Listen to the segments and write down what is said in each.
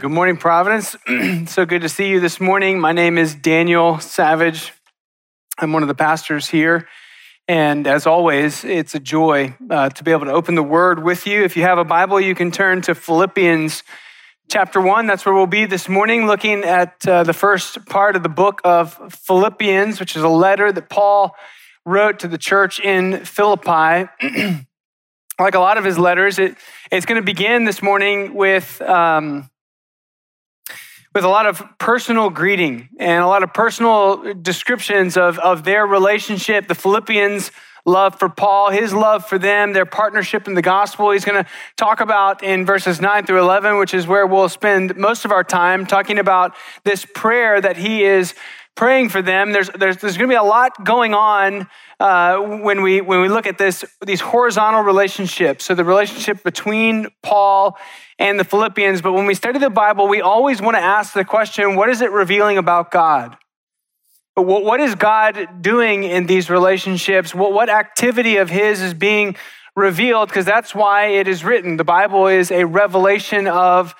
Good morning, Providence. So good to see you this morning. My name is Daniel Savage. I'm one of the pastors here. And as always, it's a joy to be able to open the Word with you. If you have a Bible, you can turn to Philippians chapter 1. That's where we'll be this morning, looking at the first part of the book of Philippians, which is a letter that Paul wrote to the church in Philippi. Like a lot of his letters, it's going to begin this morning with a lot of personal greeting and a lot of personal descriptions of their relationship, the Philippians' love for Paul, his love for them, their partnership in the gospel. He's going to talk about in verses 9 through 11, which is where we'll spend most of our time talking about this prayer that he is praying for them. There's going to be a lot going on when we look at these horizontal relationships. So the relationship between Paul and the Philippians. But when we study the Bible, we always want to ask the question, what is it revealing about God? What is God doing in these relationships? What activity of his is being revealed? Because that's why it is written. The Bible is a revelation of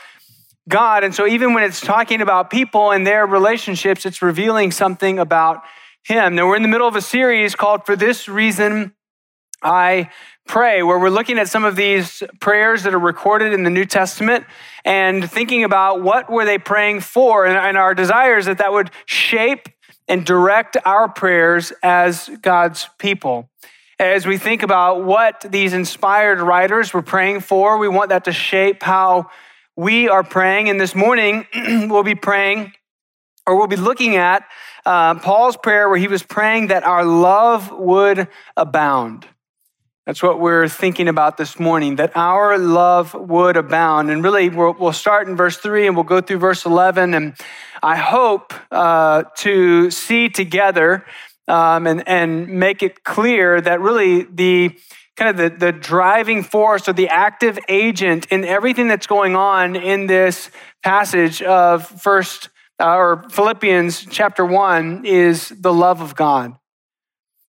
God. And so even when it's talking about people and their relationships, it's revealing something about him. Now, we're in the middle of a series called For This Reason I Pray, where we're looking at some of these prayers that are recorded in the New Testament and thinking about what were they praying for, and our desires that would shape and direct our prayers as God's people. As we think about what these inspired writers were praying for, we want that to shape how we are praying, and this morning we'll be praying, or we'll be looking at Paul's prayer where he was praying that our love would abound. That's what we're thinking about this morning, that our love would abound. And really, we'll start in verse 3 and we'll go through verse 11, and I hope to see together and make it clear that really the driving force or the active agent in everything that's going on in this passage of Philippians chapter 1 is the love of God.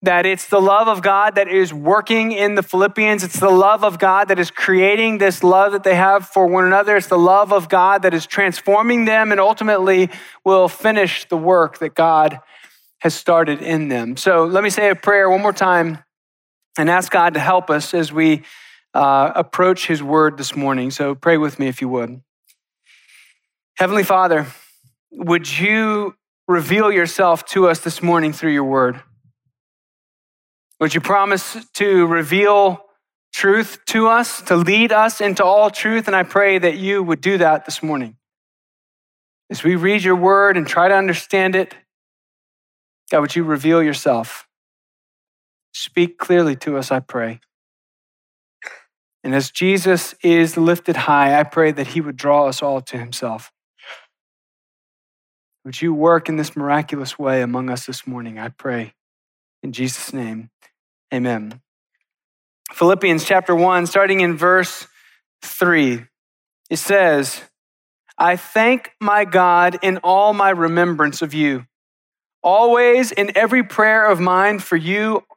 That it's the love of God that is working in the Philippians. It's the love of God that is creating this love that they have for one another. It's the love of God that is transforming them and ultimately will finish the work that God has started in them. So let me say a prayer one more time and ask God to help us as we approach his word this morning. So pray with me if you would. Heavenly Father, would you reveal yourself to us this morning through your word? Would you promise to reveal truth to us, to lead us into all truth? And I pray that you would do that this morning. As we read your word and try to understand it, God, would you reveal yourself? Speak clearly to us, I pray. And as Jesus is lifted high, I pray that he would draw us all to himself. Would you work in this miraculous way among us this morning, I pray. In Jesus' name, amen. Philippians chapter 1, starting in verse 3, it says, I thank my God in all my remembrance of you, always in every prayer of mine for you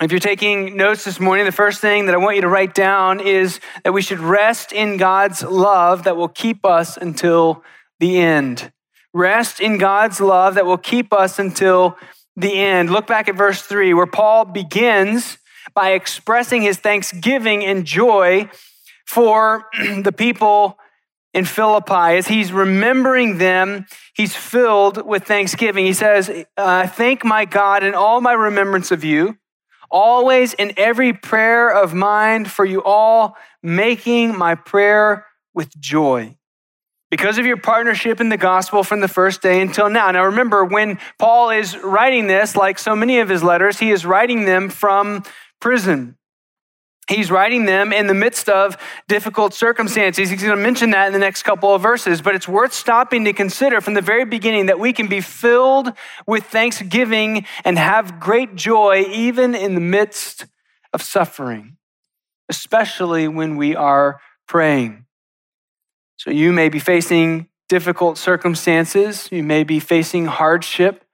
If you're taking notes this morning, the first thing that I want you to write down is that we should rest in God's love that will keep us until the end. Rest in God's love that will keep us until the end. Look back at verse 3, where Paul begins by expressing his thanksgiving and joy for the people in Philippi, as he's remembering them, he's filled with thanksgiving. He says, thank my God in all my remembrance of you, always in every prayer of mine for you all, making my prayer with joy. Because of your partnership in the gospel from the first day until now. Now remember, when Paul is writing this, like so many of his letters, he is writing them from prison. He's writing them in the midst of difficult circumstances. He's going to mention that in the next couple of verses, but it's worth stopping to consider from the very beginning that we can be filled with thanksgiving and have great joy even in the midst of suffering, especially when we are praying. So you may be facing difficult circumstances. You may be facing hardship,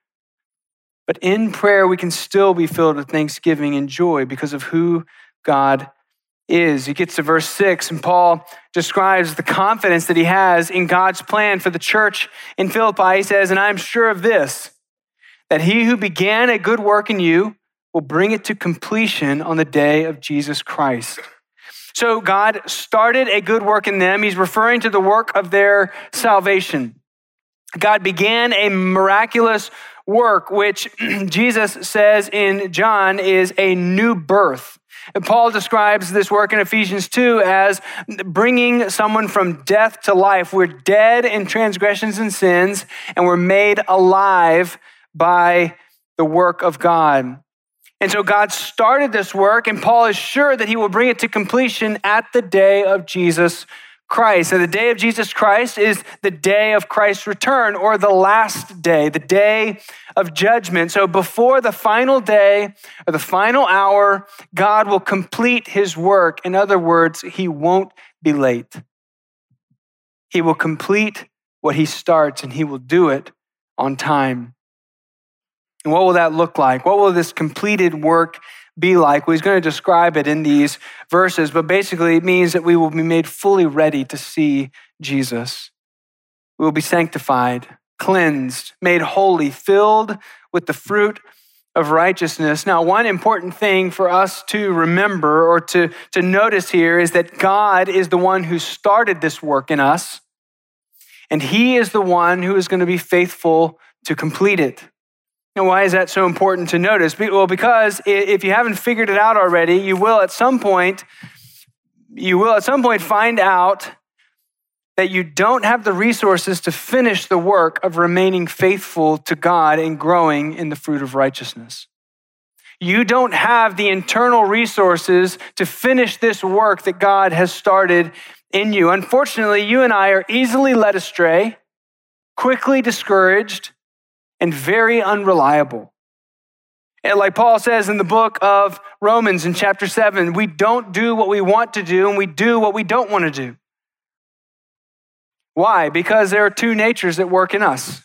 but in prayer, we can still be filled with thanksgiving and joy because of who God is. He gets to verse 6, and Paul describes the confidence that he has in God's plan for the church in Philippi. He says, and I am sure of this, that he who began a good work in you will bring it to completion on the day of Jesus Christ. So God started a good work in them. He's referring to the work of their salvation. God began a miraculous work, which Jesus says in John is a new birth. And Paul describes this work in Ephesians 2 as bringing someone from death to life. We're dead in transgressions and sins, and we're made alive by the work of God. And so God started this work, and Paul is sure that he will bring it to completion at the day of Jesus Christ. And the day of Jesus Christ is the day of Christ's return, or the last day, the day of judgment. So before the final day or the final hour, God will complete his work. In other words, he won't be late. He will complete what he starts, and he will do it on time. And what will that look like? What will this completed work be like? Well, he's going to describe it in these verses, but basically it means that we will be made fully ready to see Jesus. We will be sanctified, cleansed, made holy, filled with the fruit of righteousness. Now, one important thing for us to remember or to notice here is that God is the one who started this work in us, and he is the one who is going to be faithful to complete it. And why is that so important to notice? Well, because if you haven't figured it out already, you will at some point find out that you don't have the resources to finish the work of remaining faithful to God and growing in the fruit of righteousness. You don't have the internal resources to finish this work that God has started in you. Unfortunately, you and I are easily led astray, quickly discouraged, and very unreliable. And like Paul says in the book of Romans in chapter 7, we don't do what we want to do, and we do what we don't want to do. Why? Because there are two natures that work in us.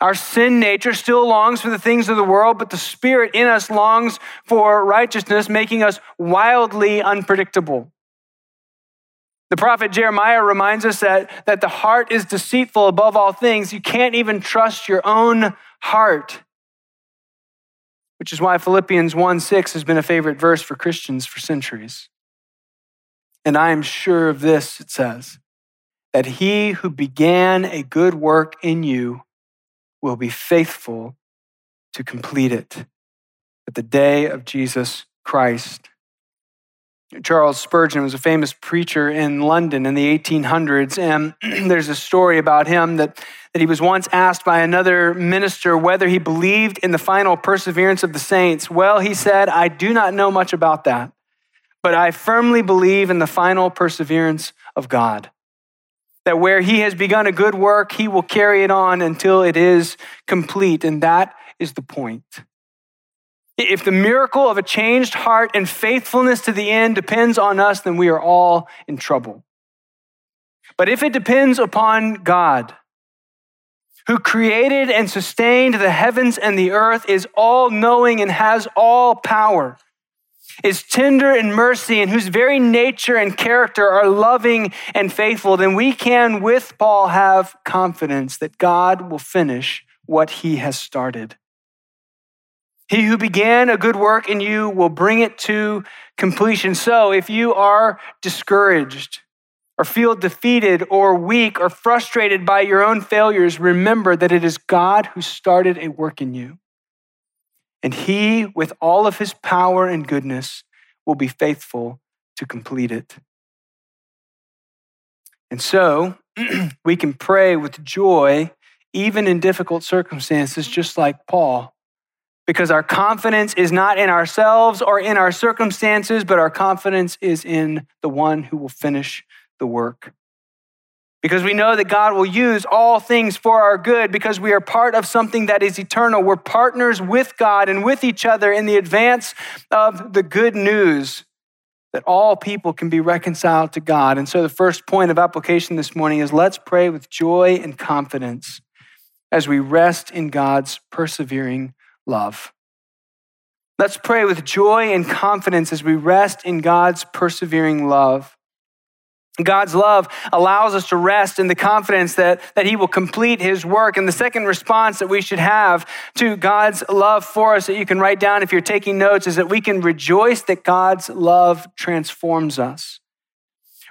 Our sin nature still longs for the things of the world, but the spirit in us longs for righteousness, making us wildly unpredictable. The prophet Jeremiah reminds us that the heart is deceitful above all things. You can't even trust your own heart, which is why Philippians 1:6 has been a favorite verse for Christians for centuries. And I am sure of this, it says, that he who began a good work in you will be faithful to complete it at the day of Jesus Christ. Charles Spurgeon was a famous preacher in London in the 1800s, and there's a story about him that he was once asked by another minister whether he believed in the final perseverance of the saints. Well, he said, I do not know much about that, but I firmly believe in the final perseverance of God, that where he has begun a good work, he will carry it on until it is complete, and that is the point. If the miracle of a changed heart and faithfulness to the end depends on us, then we are all in trouble. But if it depends upon God, who created and sustained the heavens and the earth, is all-knowing and has all power, is tender in mercy, and whose very nature and character are loving and faithful, then we can, with Paul, have confidence that God will finish what he has started. He who began a good work in you will bring it to completion. So if you are discouraged or feel defeated or weak or frustrated by your own failures, remember that it is God who started a work in you. And he, with all of his power and goodness, will be faithful to complete it. And so we can pray with joy, even in difficult circumstances, just like Paul, because our confidence is not in ourselves or in our circumstances, but our confidence is in the one who will finish the work. Because we know that God will use all things for our good because we are part of something that is eternal. We're partners with God and with each other in the advance of the good news that all people can be reconciled to God. And so the first point of application this morning is let's pray with joy and confidence as we rest in God's persevering love. Let's pray with joy and confidence as we rest in God's persevering love. God's love allows us to rest in the confidence that he will complete his work. And the second response that we should have to God's love for us that you can write down if you're taking notes is that we can rejoice that God's love transforms us.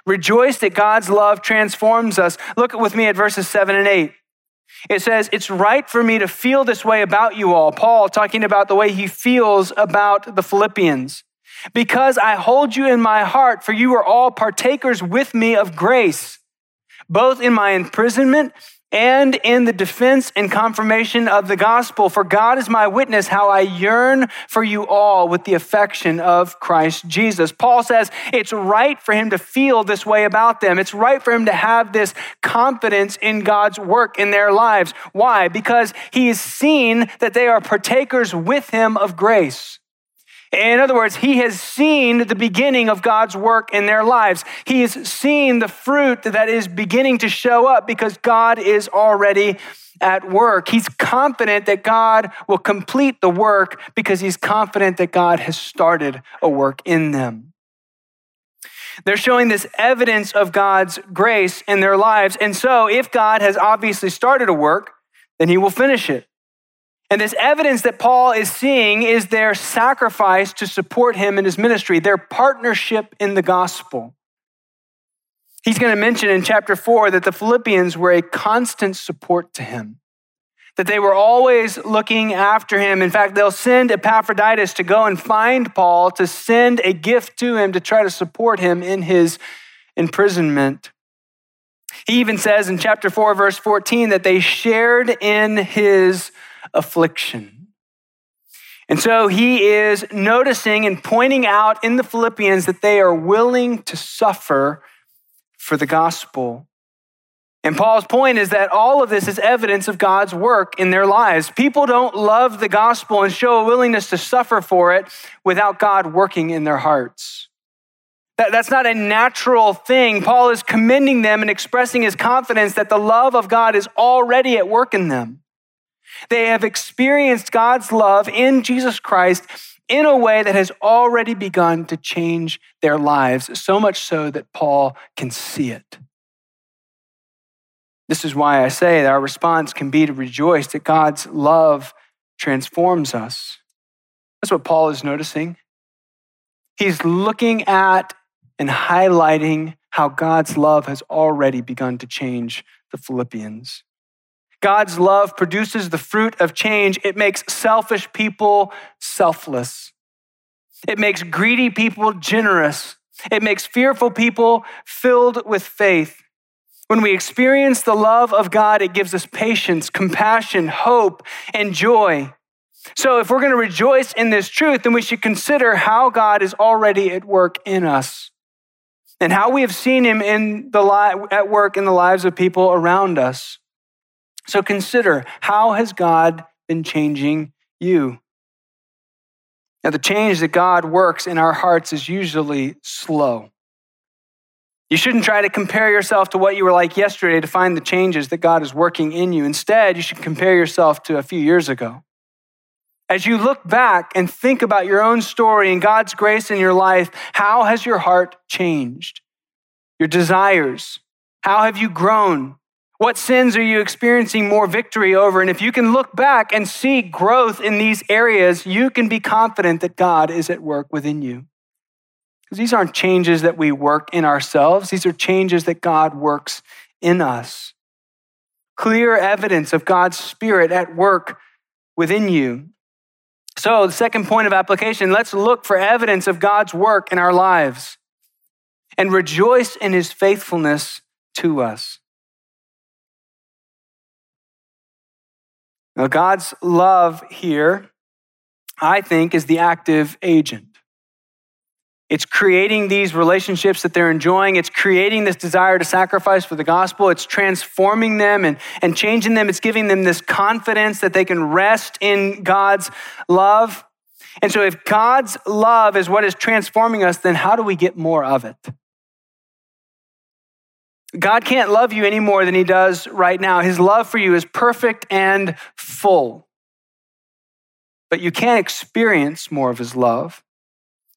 Rejoice that God's love transforms us. Look with me at verses 7 and 8. It says, it's right for me to feel this way about you all. Paul talking about the way he feels about the Philippians. Because I hold you in my heart, for you are all partakers with me of grace, both in my imprisonment and in the defense and confirmation of the gospel. For God is my witness how I yearn for you all with the affection of Christ Jesus. Paul says it's right for him to feel this way about them. It's right for him to have this confidence in God's work in their lives. Why? Because he has seen that they are partakers with him of grace. In other words, he has seen the beginning of God's work in their lives. He has seen the fruit that is beginning to show up because God is already at work. He's confident that God will complete the work because he's confident that God has started a work in them. They're showing this evidence of God's grace in their lives. And so if God has obviously started a work, then he will finish it. And this evidence that Paul is seeing is their sacrifice to support him in his ministry, their partnership in the gospel. He's going to mention in chapter 4 that the Philippians were a constant support to him, that they were always looking after him. In fact, they'll send Epaphroditus to go and find Paul to send a gift to him to try to support him in his imprisonment. He even says in chapter 4, verse 14, that they shared in his affliction. And so he is noticing and pointing out in the Philippians that they are willing to suffer for the gospel. And Paul's point is that all of this is evidence of God's work in their lives. People don't love the gospel and show a willingness to suffer for it without God working in their hearts. That's not a natural thing. Paul is commending them and expressing his confidence that the love of God is already at work in them. They have experienced God's love in Jesus Christ in a way that has already begun to change their lives, so much so that Paul can see it. This is why I say that our response can be to rejoice that God's love transforms us. That's what Paul is noticing. He's looking at and highlighting how God's love has already begun to change the Philippians. God's love produces the fruit of change. It makes selfish people selfless. It makes greedy people generous. It makes fearful people filled with faith. When we experience the love of God, it gives us patience, compassion, hope, and joy. So if we're going to rejoice in this truth, then we should consider how God is already at work in us and how we have seen him at work in the lives of people around us. So consider, how has God been changing you? Now, the change that God works in our hearts is usually slow. You shouldn't try to compare yourself to what you were like yesterday to find the changes that God is working in you. Instead, you should compare yourself to a few years ago. As you look back and think about your own story and God's grace in your life, how has your heart changed? Your desires? How have you grown? What sins are you experiencing more victory over? And if you can look back and see growth in these areas, you can be confident that God is at work within you. These aren't changes that we work in ourselves. These are changes that God works in us. Clear evidence of God's Spirit at work within you. So the second point of application, let's look for evidence of God's work in our lives and rejoice in his faithfulness to us. Now, God's love here, I think, is the active agent. It's creating these relationships that they're enjoying. It's creating this desire to sacrifice for the gospel. It's transforming them and changing them. It's giving them this confidence that they can rest in God's love. And so if God's love is what is transforming us, then how do we get more of it? God can't love you any more than he does right now. His love for you is perfect and full. But you can experience more of his love.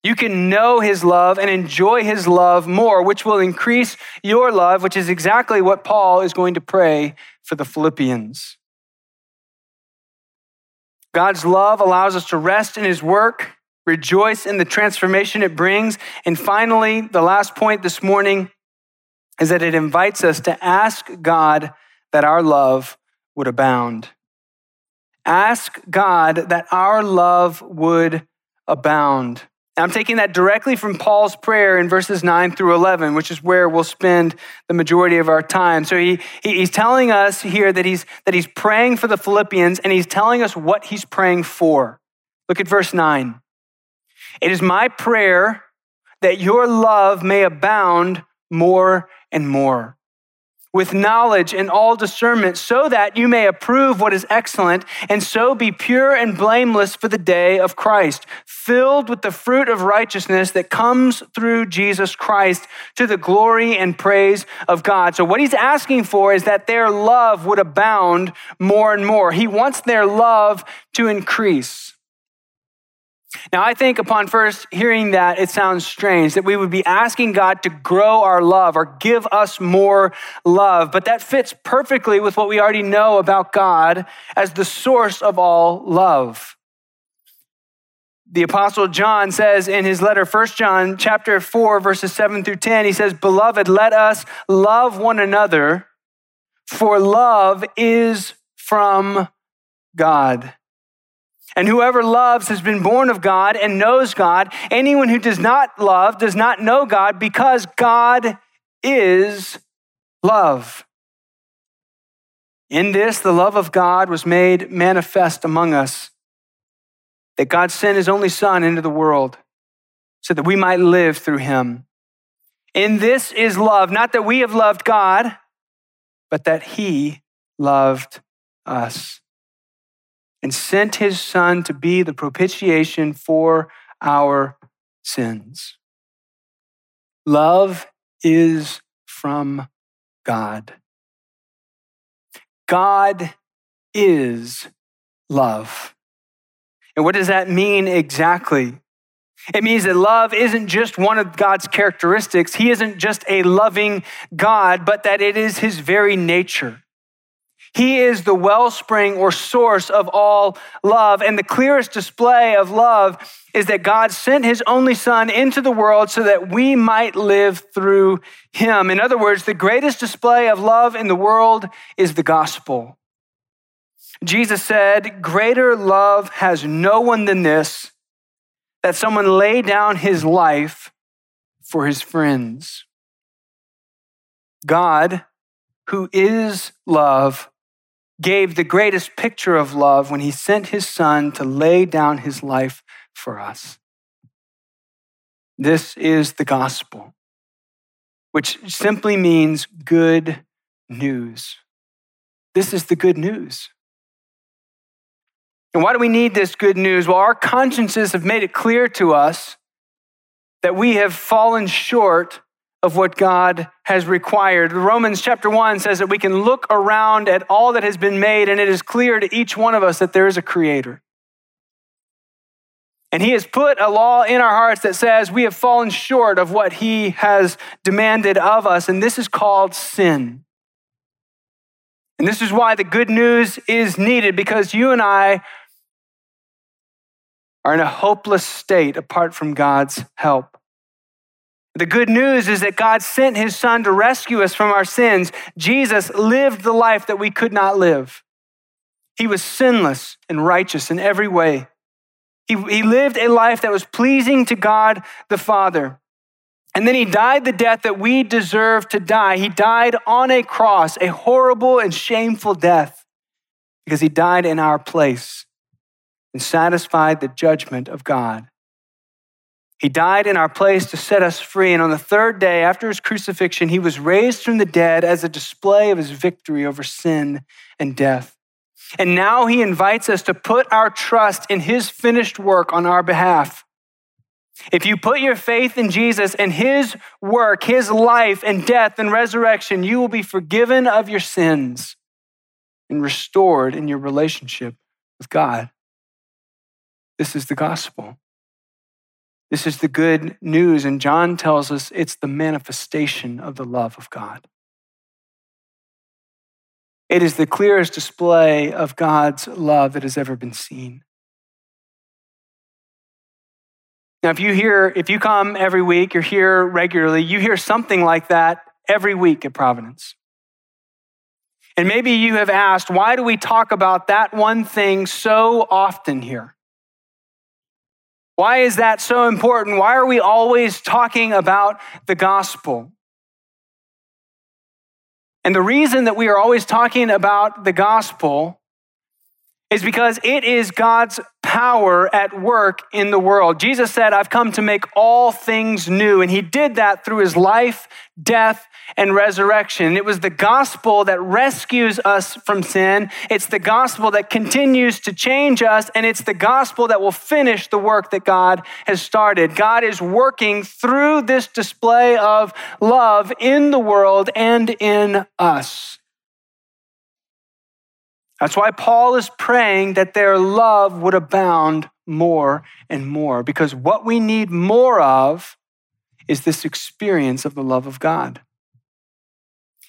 You can know his love and enjoy his love more, which will increase your love, which is exactly what Paul is going to pray for the Philippians. God's love allows us to rest in his work, rejoice in the transformation it brings. And finally, the last point this morning is that it invites us to ask God that our love would abound. Ask God that our love would abound. I'm taking that directly from Paul's prayer in verses 9 through 11, which is where we'll spend the majority of our time. So he's telling us here that he's praying for the Philippians, and he's telling us what he's praying for. Look at verse 9. It is my prayer that your love may abound more and more, with knowledge and all discernment, so that you may approve what is excellent and so be pure and blameless for the day of Christ, filled with the fruit of righteousness that comes through Jesus Christ to the glory and praise of God. So what he's asking for is that their love would abound more and more. He wants their love to increase. Now, I think upon first hearing that, it sounds strange that we would be asking God to grow our love or give us more love, but that fits perfectly with what we already know about God as the source of all love. The Apostle John says in his letter, 1 John chapter 4, verses 7 through 10, he says, "Beloved, let us love one another, for love is from God. And whoever loves has been born of God and knows God. Anyone who does not love does not know God, because God is love. In this, the love of God was made manifest among us, that God sent his only Son into the world so that we might live through him. In this is love, not that we have loved God, but that he loved us and sent his Son to be the propitiation for our sins." Love is from God. God is love. And what does that mean exactly? It means that love isn't just one of God's characteristics. He isn't just a loving God, but that it is his very nature. He is the wellspring or source of all love. And the clearest display of love is that God sent his only Son into the world so that we might live through him. In other words, the greatest display of love in the world is the gospel. Jesus said, "Greater love has no one than this, that someone lay down his life for his friends." God, who is love, gave the greatest picture of love when he sent his Son to lay down his life for us. This is the gospel, which simply means good news. This is the good news. And why do we need this good news? Well, our consciences have made it clear to us that we have fallen short of what God has required. Romans chapter 1 says that we can look around at all that has been made, and it is clear to each one of us that there is a creator. And he has put a law in our hearts that says we have fallen short of what he has demanded of us, and this is called sin. And this is why the good news is needed, because you and I are in a hopeless state apart from God's help. The good news is that God sent his son to rescue us from our sins. Jesus lived the life that we could not live. He was sinless and righteous in every way. He lived a life that was pleasing to God the Father. And then he died the death that we deserve to die. He died on a cross, a horrible and shameful death, because he died in our place and satisfied the judgment of God. He died in our place to set us free. And on the third day after his crucifixion, he was raised from the dead as a display of his victory over sin and death. And now he invites us to put our trust in his finished work on our behalf. If you put your faith in Jesus and his work, his life and death and resurrection, you will be forgiven of your sins and restored in your relationship with God. This is the gospel. This is the good news, and John tells us it's the manifestation of the love of God. It is the clearest display of God's love that has ever been seen. Now, if you come every week, you're here regularly, you hear something like that every week at Providence. And maybe you have asked, why do we talk about that one thing so often here? Why is that so important? Why are we always talking about the gospel? And the reason that we are always talking about the gospel is because it is God's power at work in the world. Jesus said, I've come to make all things new. And he did that through his life, death, and resurrection. It was the gospel that rescues us from sin. It's the gospel that continues to change us. And it's the gospel that will finish the work that God has started. God is working through this display of love in the world and in us. That's why Paul is praying that their love would abound more and more, because what we need more of is this experience of the love of God.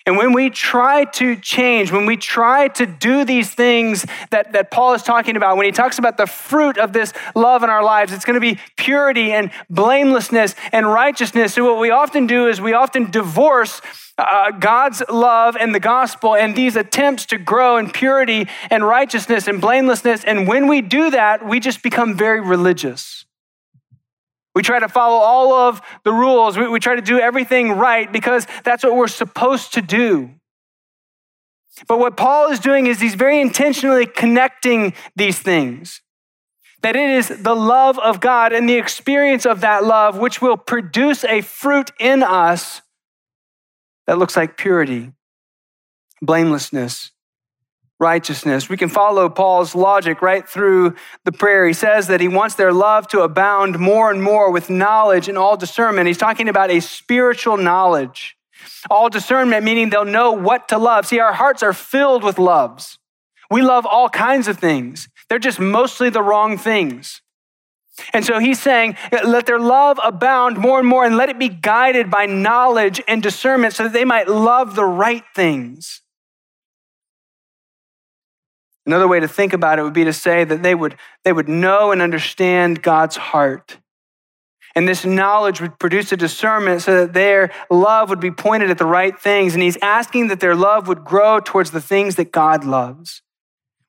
And when we try to change, when we try to do these things that Paul is talking about, when he talks about the fruit of this love in our lives, it's going to be purity and blamelessness and righteousness. So what we often do is we often divorce God's love and the gospel and these attempts to grow in purity and righteousness and blamelessness. And when we do that, we just become very religious. We try to follow all of the rules. We try to do everything right because that's what we're supposed to do. But what Paul is doing is he's very intentionally connecting these things. That it is the love of God and the experience of that love which will produce a fruit in us that looks like purity, blamelessness, righteousness. We can follow Paul's logic right through the prayer. He says that he wants their love to abound more and more with knowledge and all discernment. He's talking about a spiritual knowledge. All discernment, meaning they'll know what to love. See, our hearts are filled with loves. We love all kinds of things. They're just mostly the wrong things. And so he's saying, let their love abound more and more and let it be guided by knowledge and discernment so that they might love the right things. Another way to think about it would be to say that they would know and understand God's heart. And this knowledge would produce a discernment so that their love would be pointed at the right things. And he's asking that their love would grow towards the things that God loves,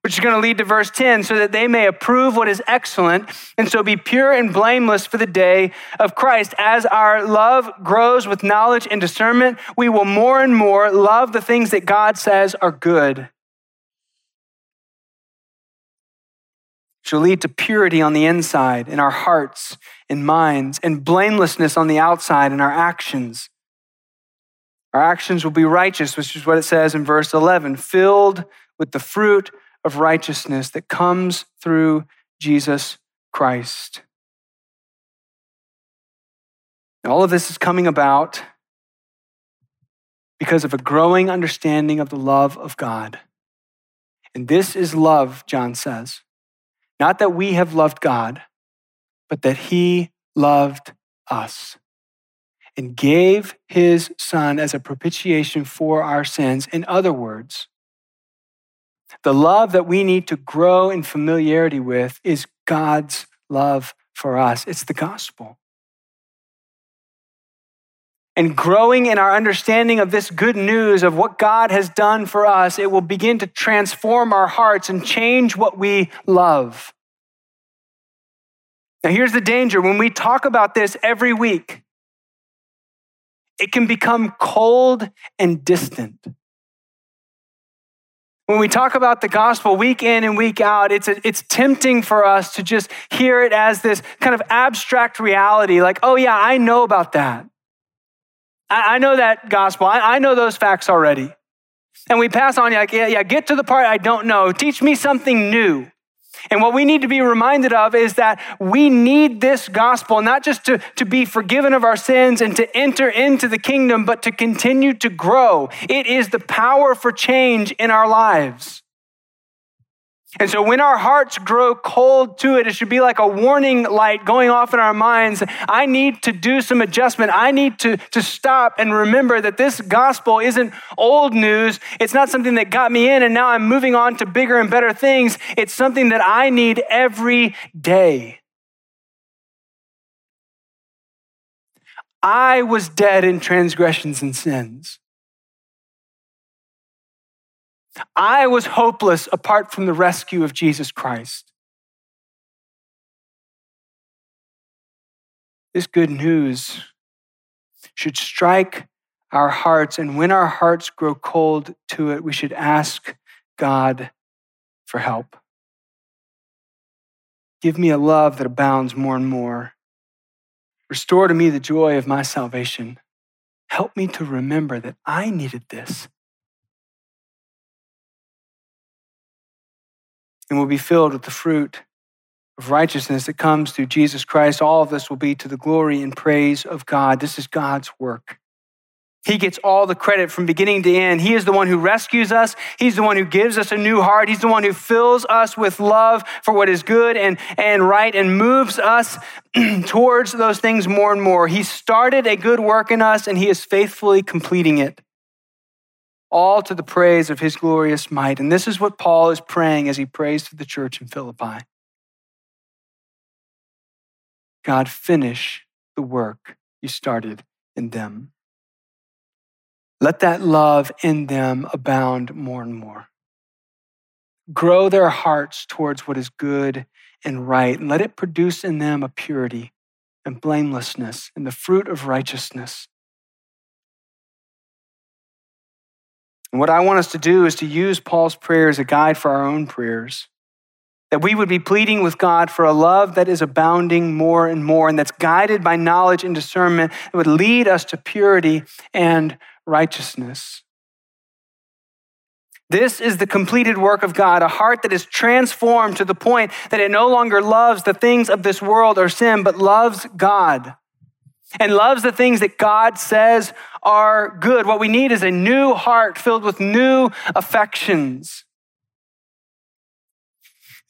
which is going to lead to verse 10, so that they may approve what is excellent and so be pure and blameless for the day of Christ. As our love grows with knowledge and discernment, we will more and more love the things that God says are good. Shall lead to purity on the inside, in our hearts and minds, and blamelessness on the outside in our actions. Our actions will be righteous, which is what it says in verse 11, filled with the fruit of righteousness that comes through Jesus Christ. And all of this is coming about because of a growing understanding of the love of God. And this is love, John says. Not that we have loved God, but that he loved us and gave his son as a propitiation for our sins. In other words, the love that we need to grow in familiarity with is God's love for us. It's the gospel. and growing in our understanding of this good news of what God has done for us, it will begin to transform our hearts and change what we love. Now, here's the danger. When we talk about this every week, it can become cold and distant. When we talk about the gospel week in and week out, it's tempting for us to just hear it as this kind of abstract reality, like, oh yeah, I know about that. I know that gospel. I know those facts already. And we pass on, like, yeah, get to the part I don't know. Teach me something new. And what we need to be reminded of is that we need this gospel, not just to be forgiven of our sins and to enter into the kingdom, but to continue to grow. It is the power for change in our lives. And so when our hearts grow cold to it, it should be like a warning light going off in our minds. I need to do some adjustment. I need to stop and remember that this gospel isn't old news. It's not something that got me in and now I'm moving on to bigger and better things. It's something that I need every day. I was dead in transgressions and sins. I was hopeless apart from the rescue of Jesus Christ. This good news should strike our hearts, and when our hearts grow cold to it, we should ask God for help. Give me a love that abounds more and more. Restore to me the joy of my salvation. Help me to remember that I needed this. And will be filled with the fruit of righteousness that comes through Jesus Christ. All of this will be to the glory and praise of God. This is God's work. He gets all the credit from beginning to end. He is the one who rescues us. He's the one who gives us a new heart. He's the one who fills us with love for what is good and right and moves us towards those things more and more. He started a good work in us and he is faithfully completing it. All to the praise of his glorious might. And this is what Paul is praying as he prays to the church in Philippi. God, finish the work you started in them. Let that love in them abound more and more. Grow their hearts towards what is good and right, and let it produce in them a purity and blamelessness and the fruit of righteousness. And what I want us to do is to use Paul's prayer as a guide for our own prayers, that we would be pleading with God for a love that is abounding more and more, and that's guided by knowledge and discernment that would lead us to purity and righteousness. This is the completed work of God, a heart that is transformed to the point that it no longer loves the things of this world or sin, but loves God and loves the things that God says are good. What we need is a new heart filled with new affections.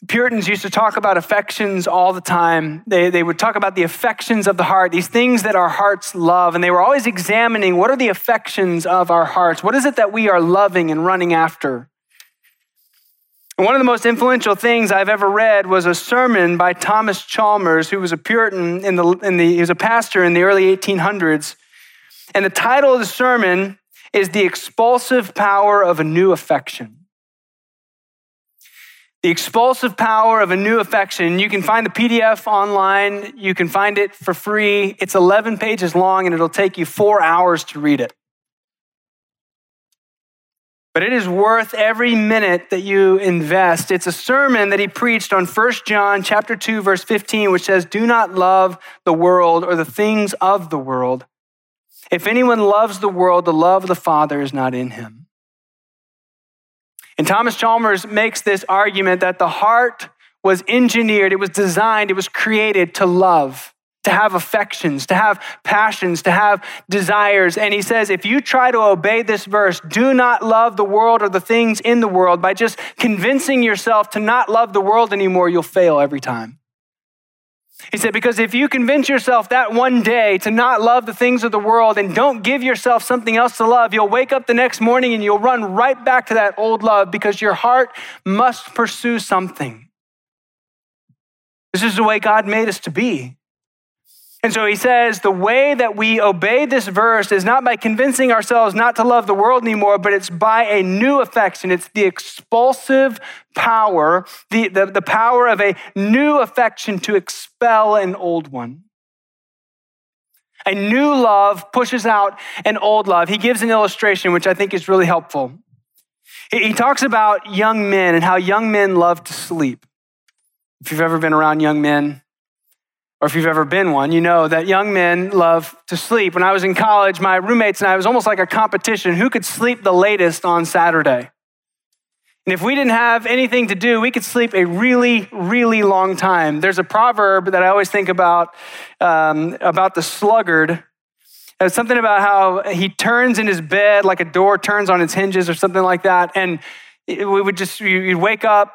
Puritans used to talk about affections all the time. They would talk about the affections of the heart, these things that our hearts love. And they were always examining, what are the affections of our hearts? What is it that we are loving and running after? One of the most influential things I've ever read was a sermon by Thomas Chalmers, who was a Puritan he was a pastor in the early 1800s. And the title of the sermon is The Expulsive Power of a New Affection. The Expulsive Power of a New Affection. You can find the PDF online. You can find it for free. It's 11 pages long and it'll take you 4 hours to read it. But it is worth every minute that you invest. It's a sermon that he preached on 1 John chapter 2, verse 15, which says, do not love the world or the things of the world. If anyone loves the world, the love of the Father is not in him. And Thomas Chalmers makes this argument that the heart was engineered, it was designed, it was created to love, to have affections, to have passions, to have desires. And he says, if you try to obey this verse, do not love the world or the things in the world, by just convincing yourself to not love the world anymore, you'll fail every time. He said, because if you convince yourself that one day to not love the things of the world and don't give yourself something else to love, you'll wake up the next morning and you'll run right back to that old love, because your heart must pursue something. This is the way God made us to be. And so he says, the way that we obey this verse is not by convincing ourselves not to love the world anymore, but it's by a new affection. It's the expulsive power, the power of a new affection to expel an old one. A new love pushes out an old love. He gives an illustration, which I think is really helpful. He talks about young men and how young men love to sleep. If you've ever been around young men, or if you've ever been one, you know that young men love to sleep. When I was in college, my roommates and I, it was almost like a competition. Who could sleep the latest on Saturday? And if we didn't have anything to do, we could sleep a really, really long time. There's a proverb that I always think about the sluggard. There's something about how he turns in his bed like a door turns on its hinges or something like that. And you'd wake up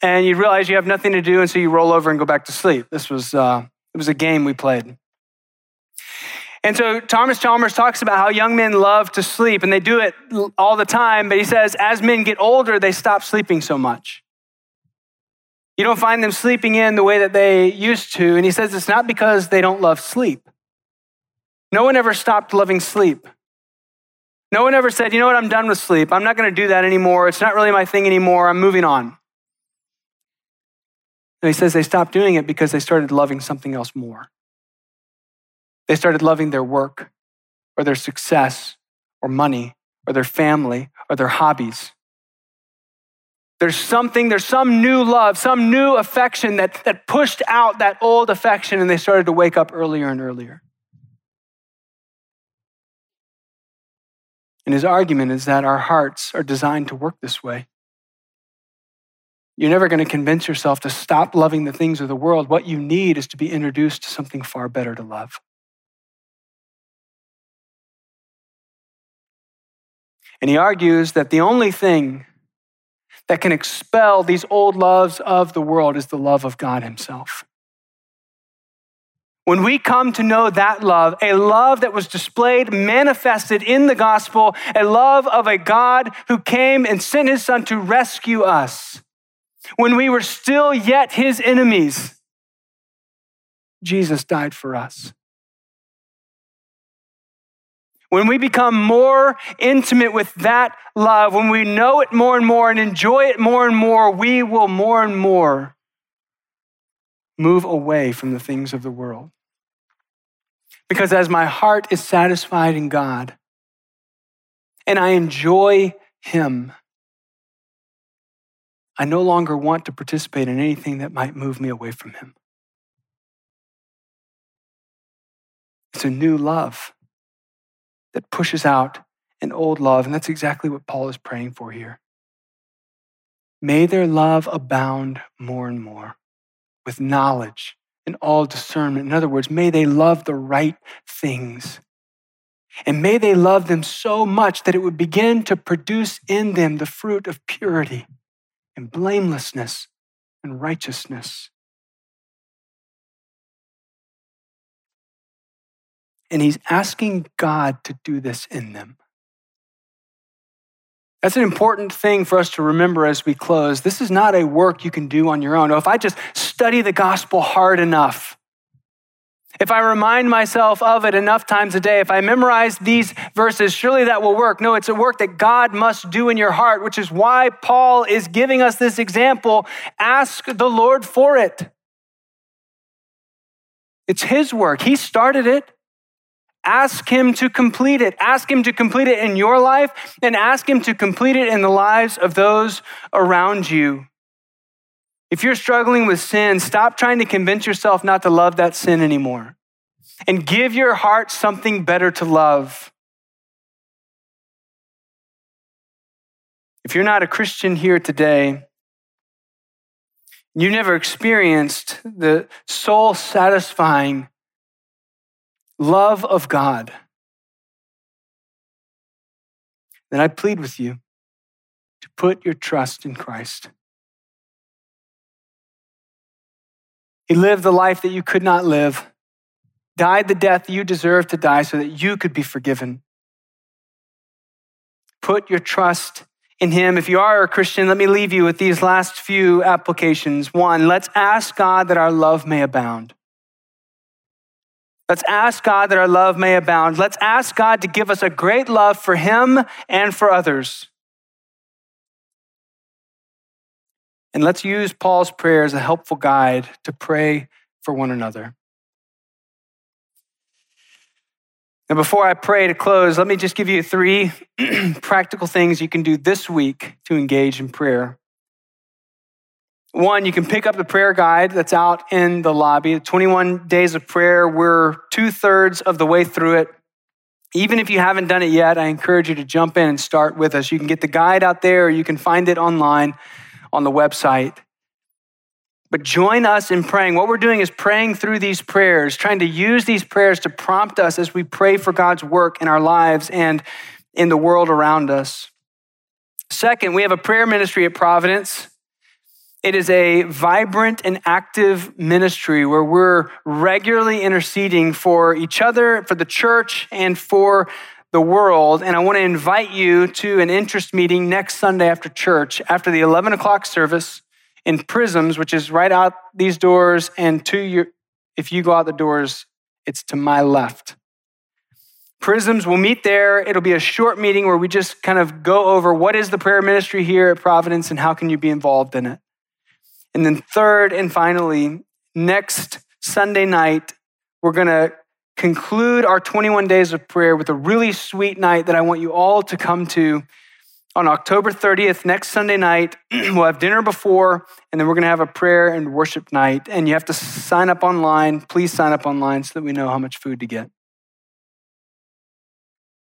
and you'd realize you have nothing to do. And so you roll over and go back to sleep. This was... It was a game we played. And so Thomas Chalmers talks about how young men love to sleep, and they do it all the time, but he says, as men get older, they stop sleeping so much. You don't find them sleeping in the way that they used to, and he says it's not because they don't love sleep. No one ever stopped loving sleep. No one ever said, you know what, I'm done with sleep. I'm not gonna do that anymore. It's not really my thing anymore. I'm moving on. And he says they stopped doing it because they started loving something else more. They started loving their work or their success or money or their family or their hobbies. There's some new love, some new affection that pushed out that old affection, and they started to wake up earlier and earlier. And his argument is that our hearts are designed to work this way. You're never going to convince yourself to stop loving the things of the world. What you need is to be introduced to something far better to love. And he argues that the only thing that can expel these old loves of the world is the love of God himself. When we come to know that love, a love that was displayed, manifested in the gospel, a love of a God who came and sent his son to rescue us, when we were still yet his enemies, Jesus died for us. When we become more intimate with that love, when we know it more and more and enjoy it more and more, we will more and more move away from the things of the world. Because as my heart is satisfied in God and I enjoy him, I no longer want to participate in anything that might move me away from him. It's a new love that pushes out an old love, and that's exactly what Paul is praying for here. May their love abound more and more with knowledge and all discernment. In other words, may they love the right things. And may they love them so much that it would begin to produce in them the fruit of purity and blamelessness and righteousness. And he's asking God to do this in them. That's an important thing for us to remember as we close. This is not a work you can do on your own. Oh, if I just study the gospel hard enough, if I remind myself of it enough times a day, if I memorize these verses, surely that will work. No, it's a work that God must do in your heart, which is why Paul is giving us this example. Ask the Lord for it. It's his work. He started it. Ask him to complete it. Ask him to complete it in your life, and ask him to complete it in the lives of those around you. If you're struggling with sin, stop trying to convince yourself not to love that sin anymore, and give your heart something better to love. If you're not a Christian here today, you never experienced the soul-satisfying love of God, then I plead with you to put your trust in Christ. He lived the life that you could not live, died the death you deserved to die so that you could be forgiven. Put your trust in him. If you are a Christian, let me leave you with these last few applications. One, let's ask God that our love may abound. Let's ask God that our love may abound. Let's ask God to give us a great love for him and for others. And let's use Paul's prayer as a helpful guide to pray for one another. And before I pray to close, let me just give you 3 practical things you can do this week to engage in prayer. 1, you can pick up the prayer guide that's out in the lobby. 21 Days of Prayer, we're 2/3 of the way through it. Even if you haven't done it yet, I encourage you to jump in and start with us. You can get the guide out there, or you can find it online on the website. But join us in praying. What we're doing is praying through these prayers, trying to use these prayers to prompt us as we pray for God's work in our lives and in the world around us. 2nd, we have a prayer ministry at Providence. It is a vibrant and active ministry where we're regularly interceding for each other, for the church, and for the world. And I want to invite you to an interest meeting next Sunday after church, after the 11 o'clock service, in Prisms, which is right out these doors, and if you go out the doors, it's to my left. Prisms, we'll meet there. It'll be a short meeting where we just kind of go over what is the prayer ministry here at Providence and how can you be involved in it. And then 3rd and finally, next Sunday night, we're going to conclude our 21 days of prayer with a really sweet night that I want you all to come to. On October 30th, next Sunday night, we'll have dinner before, and then we're going to have a prayer and worship night. And you have to sign up online. Please sign up online so that we know how much food to get.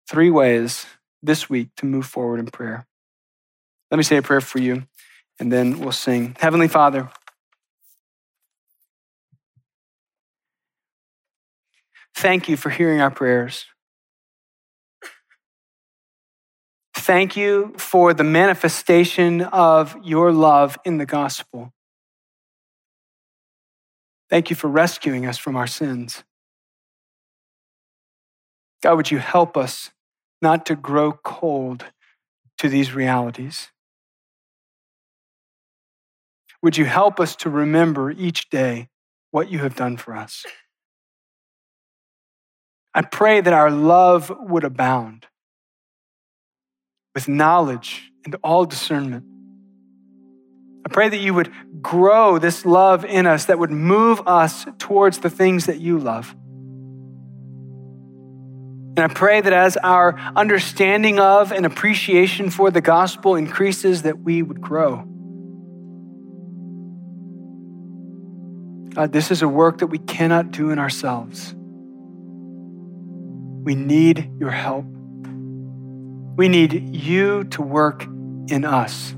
3 ways this week to move forward in prayer. Let me say a prayer for you, and then we'll sing. Heavenly Father, thank you for hearing our prayers. Thank you for the manifestation of your love in the gospel. Thank you for rescuing us from our sins. God, would you help us not to grow cold to these realities? Would you help us to remember each day what you have done for us? I pray that our love would abound with knowledge and all discernment. I pray that you would grow this love in us that would move us towards the things that you love. And I pray that as our understanding of and appreciation for the gospel increases, that we would grow. God, this is a work that we cannot do in ourselves. We need your help. We need you to work in us.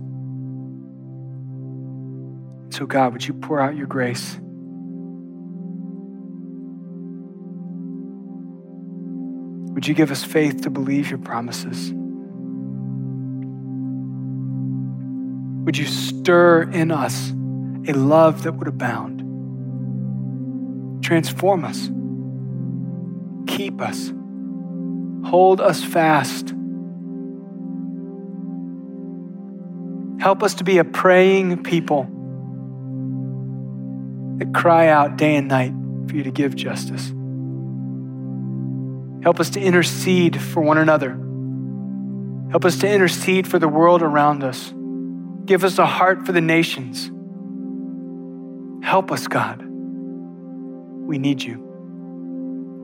So God, would you pour out your grace? Would you give us faith to believe your promises? Would you stir in us a love that would abound? Transform us. Keep us. Hold us fast. Help us to be a praying people that cry out day and night for you to give justice. Help us to intercede for one another. Help us to intercede for the world around us. Give us a heart for the nations. Help us, God. We need you.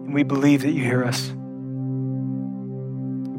And we believe that you hear us. We